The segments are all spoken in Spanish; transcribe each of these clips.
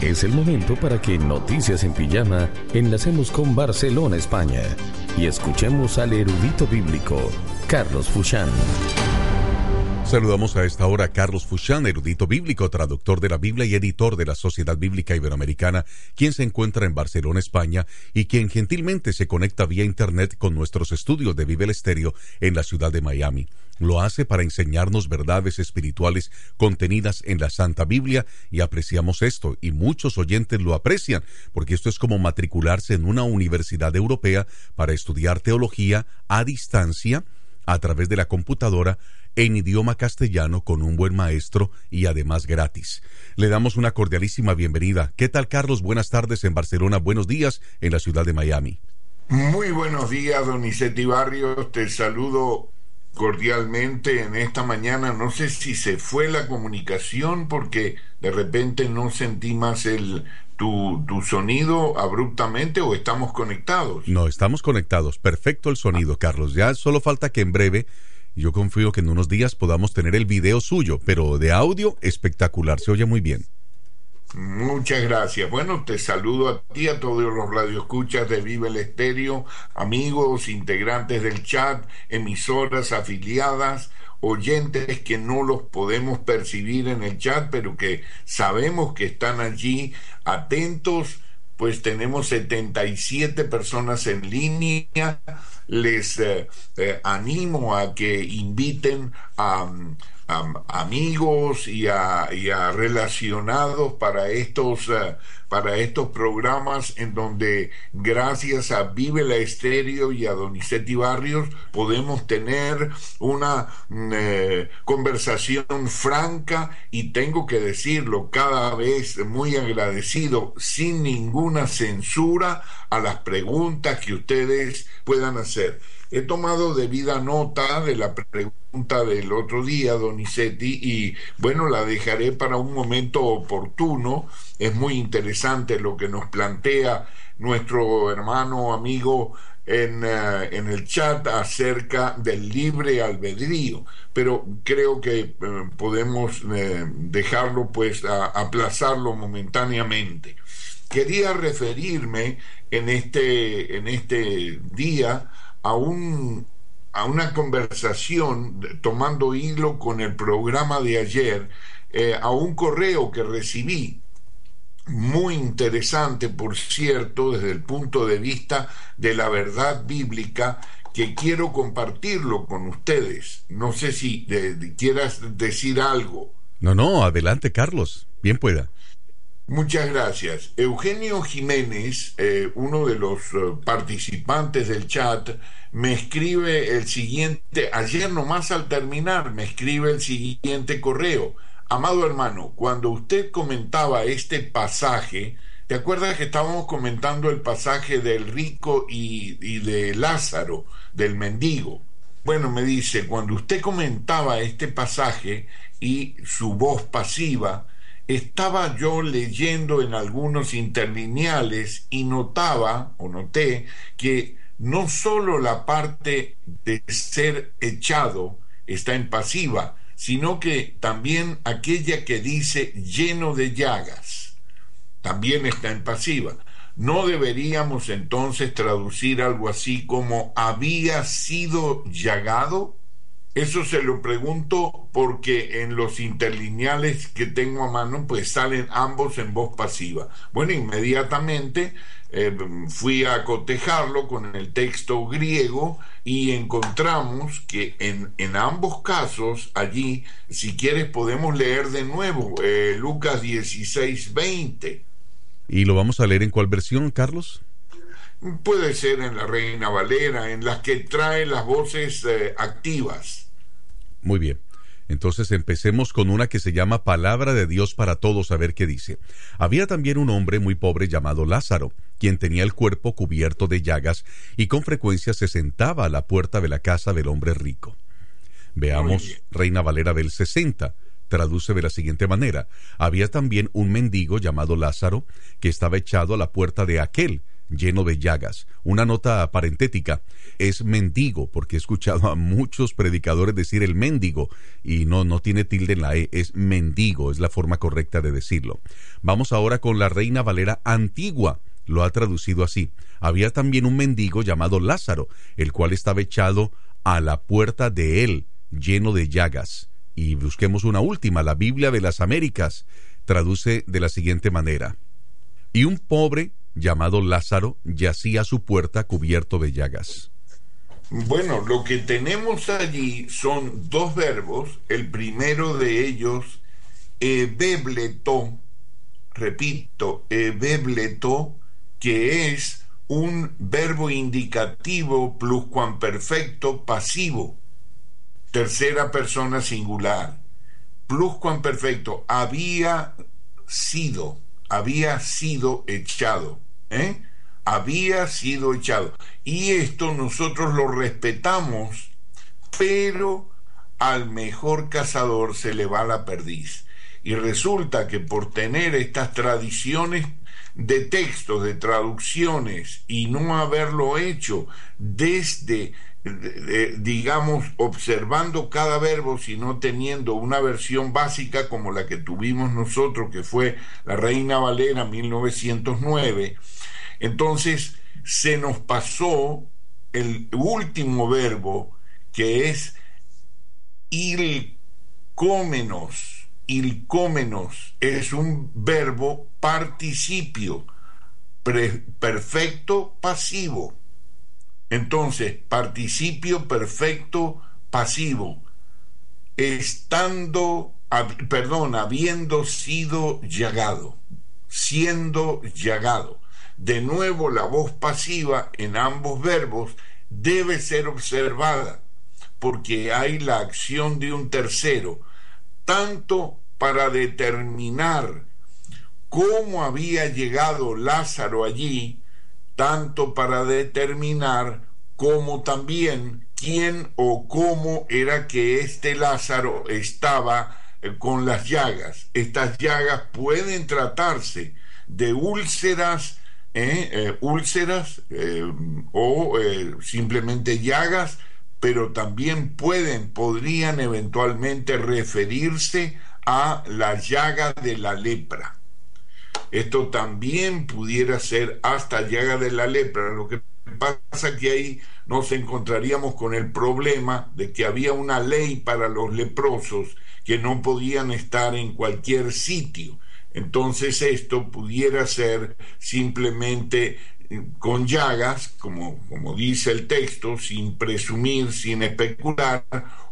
Es el momento para que en Noticias en Pijama enlacemos con Barcelona, España, y escuchemos al erudito bíblico, Carlos Fuchán. Saludamos a esta hora a Carlos Fuchán, erudito bíblico, traductor de la Biblia y editor de la Sociedad Bíblica Iberoamericana, quien se encuentra en Barcelona, España, y quien gentilmente se conecta vía Internet con nuestros estudios de Vive el Estéreo en la ciudad de Miami. Lo hace para enseñarnos verdades espirituales contenidas en la Santa Biblia, y apreciamos esto, y muchos oyentes lo aprecian, porque esto es como matricularse en una universidad europea para estudiar teología a distancia, a través de la computadora, en idioma castellano, con un buen maestro y además gratis. Le damos una cordialísima bienvenida. ¿Qué tal, Carlos? Buenas tardes en Barcelona, buenos días en la ciudad de Miami. Muy buenos días, Donizetti Barrios. Te saludo cordialmente en esta mañana. No sé si se fue la comunicación porque de repente no sentí más tu sonido abruptamente, o estamos conectados. No, estamos conectados. Perfecto el sonido, Carlos. Ya solo falta que en breve, yo confío que en unos días podamos tener el video suyo, pero de audio espectacular, se oye muy bien. Muchas gracias. Bueno, te saludo a ti, a todos los radioescuchas de Vive el Estéreo, amigos, integrantes del chat, emisoras afiliadas, oyentes que no los podemos percibir en el chat, pero que sabemos que están allí atentos. Pues tenemos 77 personas en línea. Les animo a que inviten a amigos y a relacionados para estos programas, en donde gracias a Vive la Estéreo y a Donizetti Barrios podemos tener una conversación franca, y tengo que decirlo, cada vez muy agradecido, sin ninguna censura, a las preguntas que ustedes puedan hacer. He tomado debida nota de la pregunta del otro día, Donizetti, y bueno, la dejaré para un momento oportuno. Es muy interesante lo que nos plantea nuestro hermano, amigo en el chat acerca del libre albedrío, pero creo que podemos dejarlo, pues, aplazarlo momentáneamente. Quería referirme en este día a una conversación, tomando hilo con el programa de ayer, a un correo que recibí, muy interesante, por cierto, desde el punto de vista de la verdad bíblica, que quiero compartirlo con ustedes. No sé si quieras decir algo. No, adelante, Carlos, bien pueda. Muchas gracias. Eugenio Jiménez, uno de los participantes del chat, me escribe el siguiente, ayer nomás al terminar, me escribe el siguiente correo. Amado hermano, cuando usted comentaba este pasaje, ¿te acuerdas que estábamos comentando el pasaje del rico y de Lázaro, del mendigo? Bueno, me dice, cuando usted comentaba este pasaje y su voz pasiva, estaba yo leyendo en algunos interlineales y noté que no solo la parte de ser echado está en pasiva, sino que también aquella que dice lleno de llagas también está en pasiva. ¿No deberíamos entonces traducir algo así como había sido llagado? Eso se lo pregunto porque en los interlineales que tengo a mano, pues salen ambos en voz pasiva. Bueno, inmediatamente fui a cotejarlo con el texto griego y encontramos que en ambos casos, allí, si quieres, podemos leer de nuevo Lucas 16:20. ¿Y lo vamos a leer en cuál versión, Carlos? Puede ser en la Reina Valera, en las que trae las voces activas. Muy bien. Entonces empecemos con una que se llama Palabra de Dios para Todos, a ver qué dice. Había también un hombre muy pobre llamado Lázaro, quien tenía el cuerpo cubierto de llagas y con frecuencia se sentaba a la puerta de la casa del hombre rico. Veamos Reina Valera del 60, traduce de la siguiente manera: había también un mendigo llamado Lázaro, que estaba echado a la puerta de aquel, lleno de llagas. Una nota parentética: es mendigo, porque he escuchado a muchos predicadores decir el mendigo, y no tiene tilde en la E, es mendigo, es la forma correcta de decirlo. Vamos ahora con la Reina Valera antigua, lo ha traducido así: había también un mendigo llamado Lázaro, el cual estaba echado a la puerta de él, lleno de llagas. Y busquemos una última, la Biblia de las Américas traduce de la siguiente manera: y un pobre llamado Lázaro yacía a su puerta cubierto de llagas. Bueno, lo que tenemos allí son dos verbos. El primero de ellos, bebletó, repito, bebletó, que es un verbo indicativo pluscuamperfecto pasivo, tercera persona singular, pluscuamperfecto, había sido echado. Había sido echado. Y esto nosotros lo respetamos, pero al mejor cazador se le va la perdiz. Y resulta que por tener estas tradiciones de textos, de traducciones, y no haberlo hecho desde, digamos, observando cada verbo, sino teniendo una versión básica como la que tuvimos nosotros, que fue la Reina Valera 1909, entonces se nos pasó el último verbo, que es ilcómenos. Ilcómenos es un verbo participio perfecto pasivo. Entonces, participio perfecto pasivo, habiendo sido llagado, siendo llagado. De nuevo, la voz pasiva en ambos verbos debe ser observada, porque hay la acción de un tercero, tanto para determinar cómo había llegado Lázaro allí, tanto para determinar como también quién o cómo era que este Lázaro estaba con las llagas. Estas llagas pueden tratarse de úlceras o simplemente llagas, pero también podrían eventualmente referirse a la llaga de la lepra. Esto también pudiera ser hasta llaga de la lepra. Lo que pasa es que ahí nos encontraríamos con el problema de que había una ley para los leprosos que no podían estar en cualquier sitio. Entonces esto pudiera ser simplemente con llagas, como dice el texto, sin presumir, sin especular,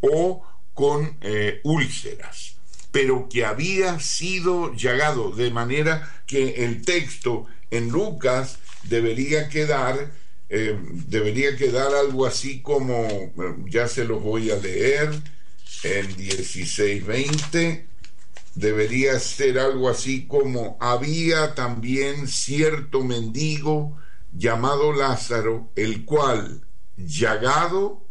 o con úlceras, pero que había sido llagado, de manera que el texto en Lucas debería quedar algo así como, ya se los voy a leer, en 16:20, debería ser algo así como: había también cierto mendigo llamado Lázaro, el cual, llagado,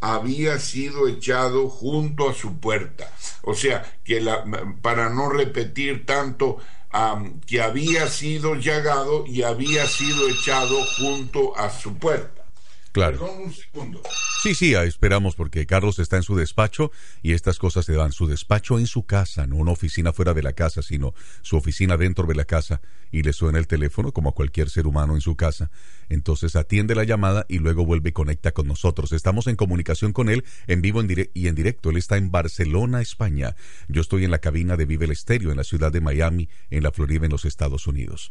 había sido echado junto a su puerta. O sea, que para no repetir tanto, que había sido llagado y había sido echado junto a su puerta. Claro. Perdón, un segundo. Sí, esperamos, porque Carlos está en su despacho y estas cosas se dan. Su despacho en su casa, no una oficina fuera de la casa, sino su oficina dentro de la casa, y le suena el teléfono como a cualquier ser humano en su casa. Entonces atiende la llamada y luego vuelve y conecta con nosotros. Estamos en comunicación con él en vivo y en directo. Él está en Barcelona, España. Yo estoy en la cabina de Vive el Estéreo en la ciudad de Miami, en la Florida, en los Estados Unidos.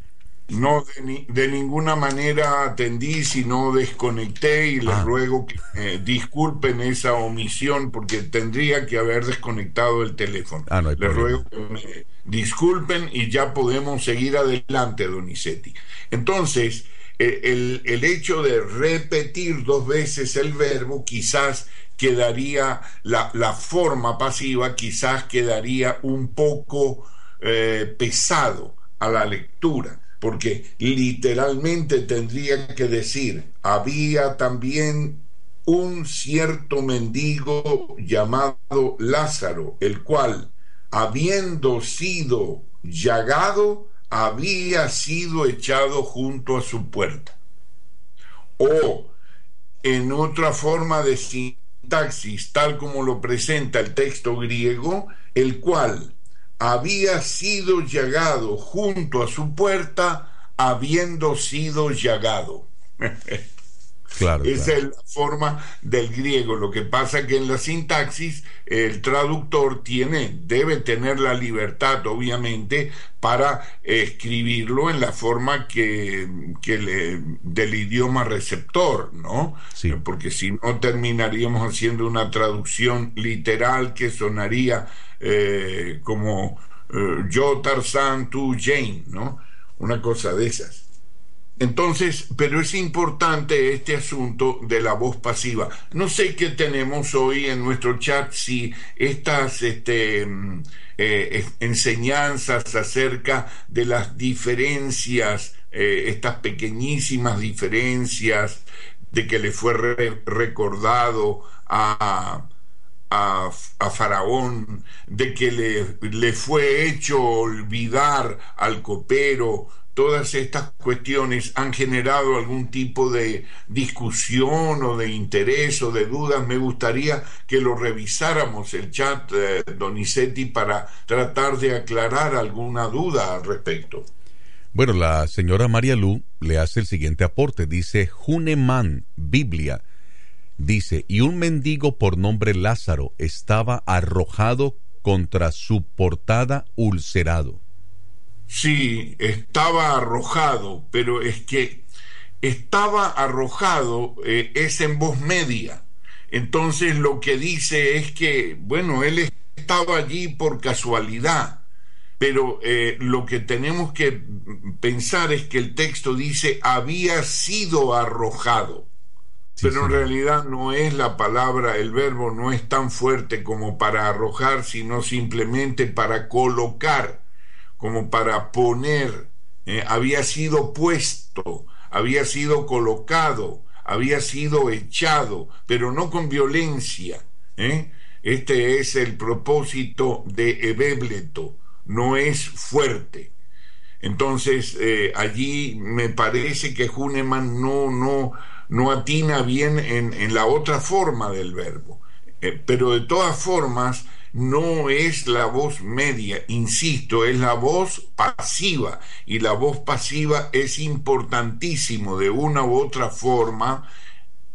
No, de ninguna manera atendí, sino desconecté, y les ruego que disculpen esa omisión, porque tendría que haber desconectado el teléfono. No les problema. Ruego que me disculpen, y ya podemos seguir adelante, Donizetti. Entonces, el hecho de repetir dos veces el verbo quizás quedaría la forma pasiva, quizás quedaría un poco pesado a la lectura, porque literalmente tendría que decir: había también un cierto mendigo llamado Lázaro, el cual, habiendo sido llagado, había sido echado junto a su puerta. O, en otra forma de sintaxis, tal como lo presenta el texto griego, el cual había sido llagado junto a su puerta, habiendo sido llagado. Claro, esa es la forma del griego. Lo que pasa es que en la sintaxis el traductor debe tener la libertad, obviamente, para escribirlo en la forma del idioma receptor, ¿no? Sí. Porque si no, terminaríamos haciendo una traducción literal que sonaría como yo, Tarzán, tú, Jane, ¿no? Una cosa de esas. Entonces, pero es importante este asunto de la voz pasiva. No sé qué tenemos hoy en nuestro chat, si estas enseñanzas acerca de las diferencias, estas pequeñísimas diferencias de que le fue recordado a Faraón, de que le fue hecho olvidar al copero. Todas estas cuestiones han generado algún tipo de discusión o de interés o de dudas. Me gustaría que lo revisáramos, el chat, Donizetti, para tratar de aclarar alguna duda al respecto. Bueno, la señora María Lu le hace el siguiente aporte. Dice: Junemann, Biblia, dice: y un mendigo por nombre Lázaro estaba arrojado contra su portada, ulcerado. Sí, estaba arrojado, pero es que estaba arrojado es en voz media. Entonces lo que dice es que, bueno, él estaba allí por casualidad, pero lo que tenemos que pensar es que el texto dice había sido arrojado. Sí, pero en realidad no es la palabra, el verbo no es tan fuerte como para arrojar, sino simplemente para colocar, como para poner. Había sido puesto, había sido colocado, había sido echado, pero no con violencia. Este es el propósito de ebébleto, no es fuerte. Entonces, allí me parece que Junemann no atina bien en la otra forma del verbo. Pero de todas formas, no es la voz media, insisto, es la voz pasiva, y la voz pasiva es importantísimo de una u otra forma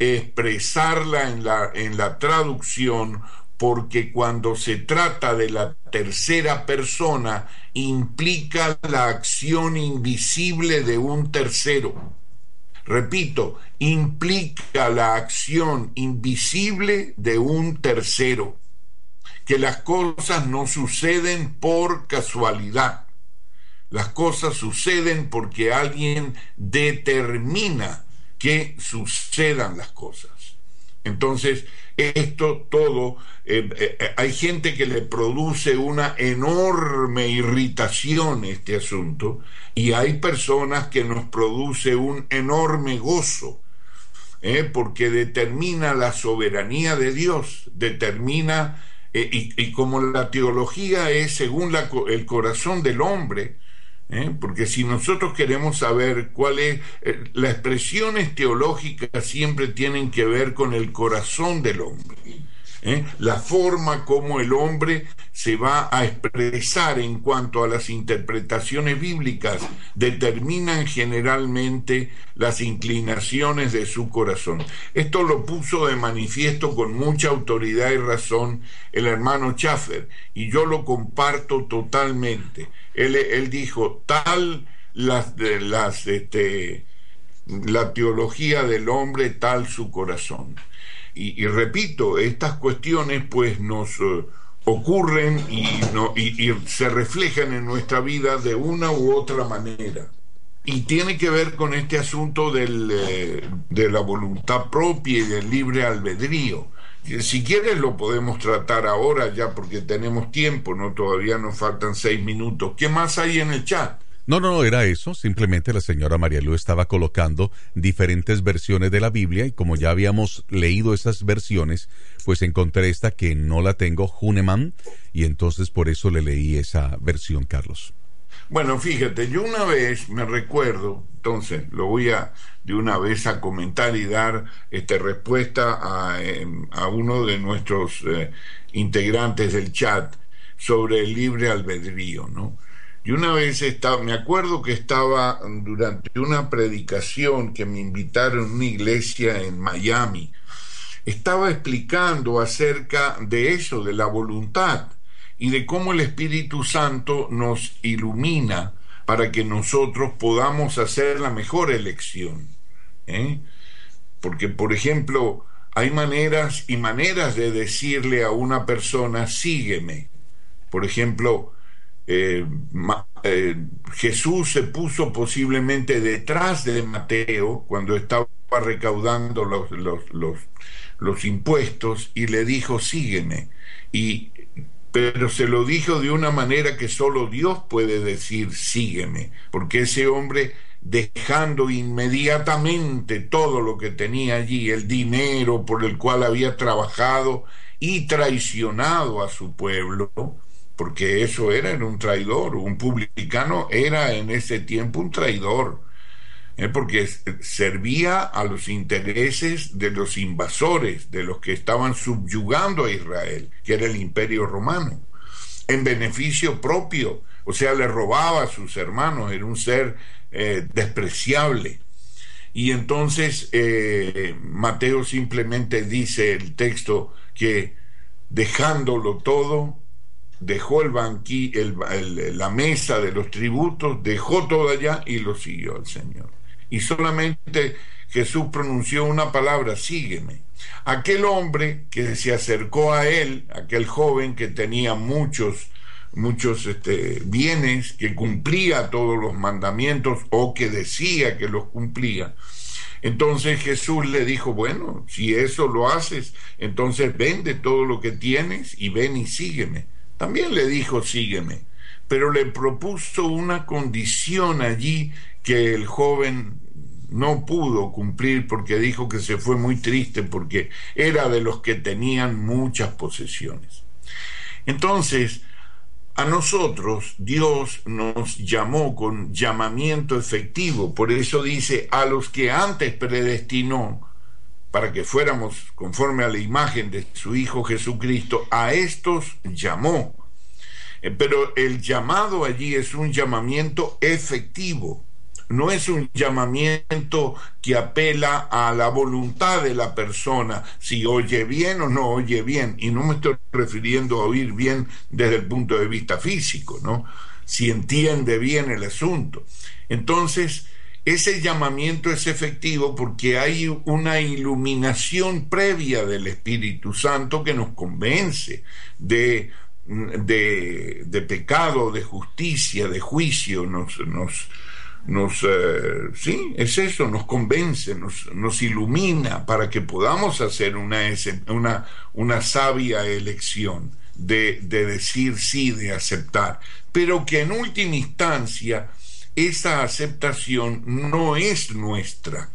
expresarla en la traducción, porque cuando se trata de la tercera persona implica la acción invisible de un tercero. Repito, implica la acción invisible de un tercero, que las cosas no suceden por casualidad. Las cosas suceden porque alguien determina que sucedan las cosas. Entonces, esto todo, hay gente que le produce una enorme irritación este asunto, y hay personas que nos produce un enorme gozo. Porque determina la soberanía de Dios, determina. Y como la teología es según el corazón del hombre, porque si nosotros queremos saber cuál es, las expresiones teológicas siempre tienen que ver con el corazón del hombre, la forma como el hombre se va a expresar en cuanto a las interpretaciones bíblicas determinan generalmente las inclinaciones de su corazón. Esto lo puso de manifiesto con mucha autoridad y razón el hermano Chafer, y yo lo comparto totalmente. Él dijo: la teología del hombre, tal su corazón. Y repito, estas cuestiones pues nos ocurren y se reflejan en nuestra vida de una u otra manera. y tiene que ver con este asunto de la voluntad propia y del libre albedrío. Si quieres lo podemos tratar ahora ya, porque tenemos tiempo, ¿no? Todavía nos faltan 6 minutos. ¿Qué más hay en el chat? No, era eso. Simplemente la señora Marielu estaba colocando diferentes versiones de la Biblia, y como ya habíamos leído esas versiones, pues encontré esta que no la tengo, Junemann, y entonces por eso le leí esa versión, Carlos. Bueno, fíjate, yo una vez me recuerdo, entonces lo voy a de una vez a comentar y dar respuesta a uno de nuestros integrantes del chat sobre el libre albedrío, ¿no? Y una vez me acuerdo que estaba durante una predicación que me invitaron a una iglesia en Miami, estaba explicando acerca de eso, de la voluntad, y de cómo el Espíritu Santo nos ilumina para que nosotros podamos hacer la mejor elección, ¿eh? Porque, por ejemplo, hay maneras y maneras de decirle a una persona, sígueme. Por ejemplo, Jesús se puso posiblemente detrás de Mateo cuando estaba recaudando los impuestos y le dijo, sígueme. Pero se lo dijo de una manera que solo Dios puede decir, sígueme, porque ese hombre, dejando inmediatamente todo lo que tenía allí, el dinero por el cual había trabajado y traicionado a su pueblo, porque eso era un traidor, un publicano era en ese tiempo un traidor, porque servía a los intereses de los invasores, de los que estaban subyugando a Israel, que era el Imperio Romano, en beneficio propio. O sea, le robaba a sus hermanos, era un ser despreciable. Y entonces Mateo simplemente dice el texto que dejándolo todo, dejó la mesa de los tributos, dejó todo allá y lo siguió al Señor. Y solamente Jesús pronunció una palabra, sígueme. Aquel hombre que se acercó a él, aquel joven que tenía muchos bienes, que cumplía todos los mandamientos o que decía que los cumplía, entonces Jesús le dijo, bueno, si eso lo haces, entonces vende todo lo que tienes y ven y sígueme. También le dijo, sígueme, pero le propuso una condición allí que el joven no pudo cumplir, porque dijo que se fue muy triste porque era de los que tenían muchas posesiones. Entonces, a nosotros Dios nos llamó con llamamiento efectivo, por eso dice, a los que antes predestinó para que fuéramos conforme a la imagen de su Hijo Jesucristo, a estos llamó. Pero el llamado allí es un llamamiento efectivo. No es un llamamiento que apela a la voluntad de la persona, si oye bien o no oye bien, y no me estoy refiriendo a oír bien desde el punto de vista físico, ¿no? Si entiende bien el asunto. Entonces, ese llamamiento es efectivo porque hay una iluminación previa del Espíritu Santo que nos convence de pecado, de justicia, de juicio, sí, es eso, nos convence, nos ilumina para que podamos hacer una sabia elección de decir sí, de aceptar, pero que en última instancia esa aceptación no es nuestra.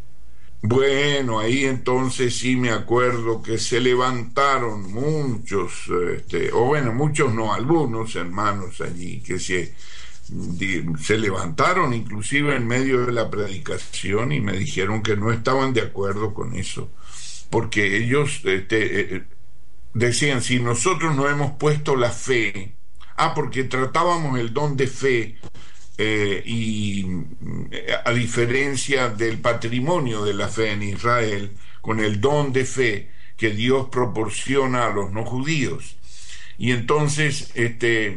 Bueno, ahí entonces sí me acuerdo que se levantaron muchos, muchos no, algunos hermanos allí que se levantaron inclusive en medio de la predicación y me dijeron que no estaban de acuerdo con eso, porque ellos decían, si nosotros no hemos puesto la fe, porque tratábamos el don de fe y a diferencia del patrimonio de la fe en Israel, con el don de fe que Dios proporciona a los no judíos. Y entonces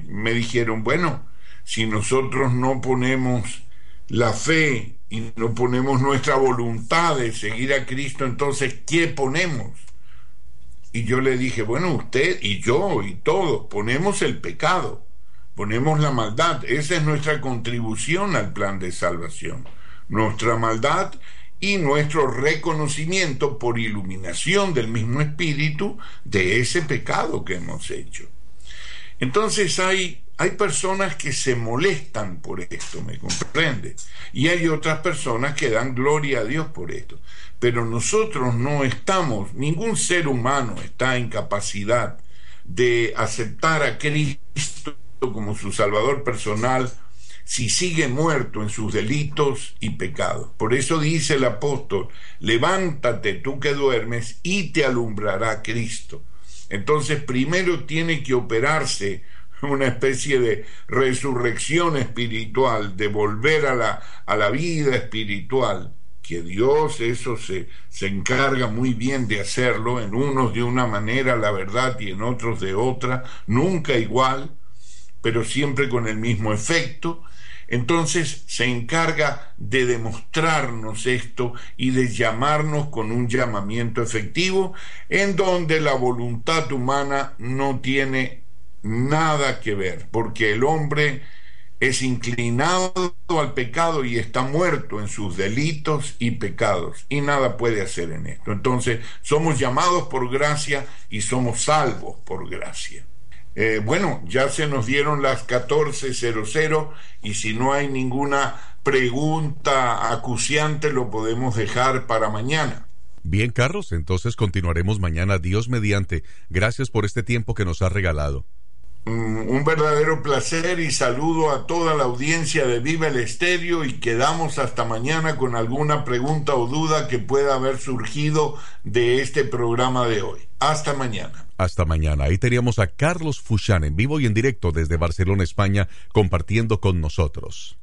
me dijeron, bueno, si nosotros no ponemos la fe y no ponemos nuestra voluntad de seguir a Cristo, entonces ¿qué ponemos? Y yo le dije, bueno, usted y yo y todos ponemos el pecado, ponemos la maldad, esa es nuestra contribución al plan de salvación. nuestra maldad y nuestro reconocimiento por iluminación del mismo Espíritu de ese pecado que hemos hecho. Entonces hay personas que se molestan por esto, ¿me comprende? Y hay otras personas que dan gloria a Dios por esto. Pero nosotros no estamos, ningún ser humano está en capacidad de aceptar a Cristo como su Salvador personal si sigue muerto en sus delitos y pecados. Por eso dice el apóstol: levántate tú que duermes y te alumbrará Cristo. Entonces primero tiene que operarse una especie de resurrección espiritual, de volver a la vida espiritual, que Dios eso se encarga muy bien de hacerlo, en unos de una manera la verdad y en otros de otra, nunca igual, pero siempre con el mismo efecto. Entonces se encarga de demostrarnos esto y de llamarnos con un llamamiento efectivo, en donde la voluntad humana no tiene nada que ver, porque el hombre es inclinado al pecado y está muerto en sus delitos y pecados, y nada puede hacer en esto. Entonces somos llamados por gracia y somos salvos por gracia. Bueno, ya se nos dieron las 14:00 y si no hay ninguna pregunta acuciante lo podemos dejar para mañana. Bien, Carlos, entonces continuaremos mañana, Dios mediante. Gracias por este tiempo que nos ha regalado. Un verdadero placer, y saludo a toda la audiencia de Vive el Estéreo, y quedamos hasta mañana con alguna pregunta o duda que pueda haber surgido de este programa de hoy. Hasta mañana. Hasta mañana. Ahí teníamos a Carlos Fuchán en vivo y en directo desde Barcelona, España, compartiendo con nosotros.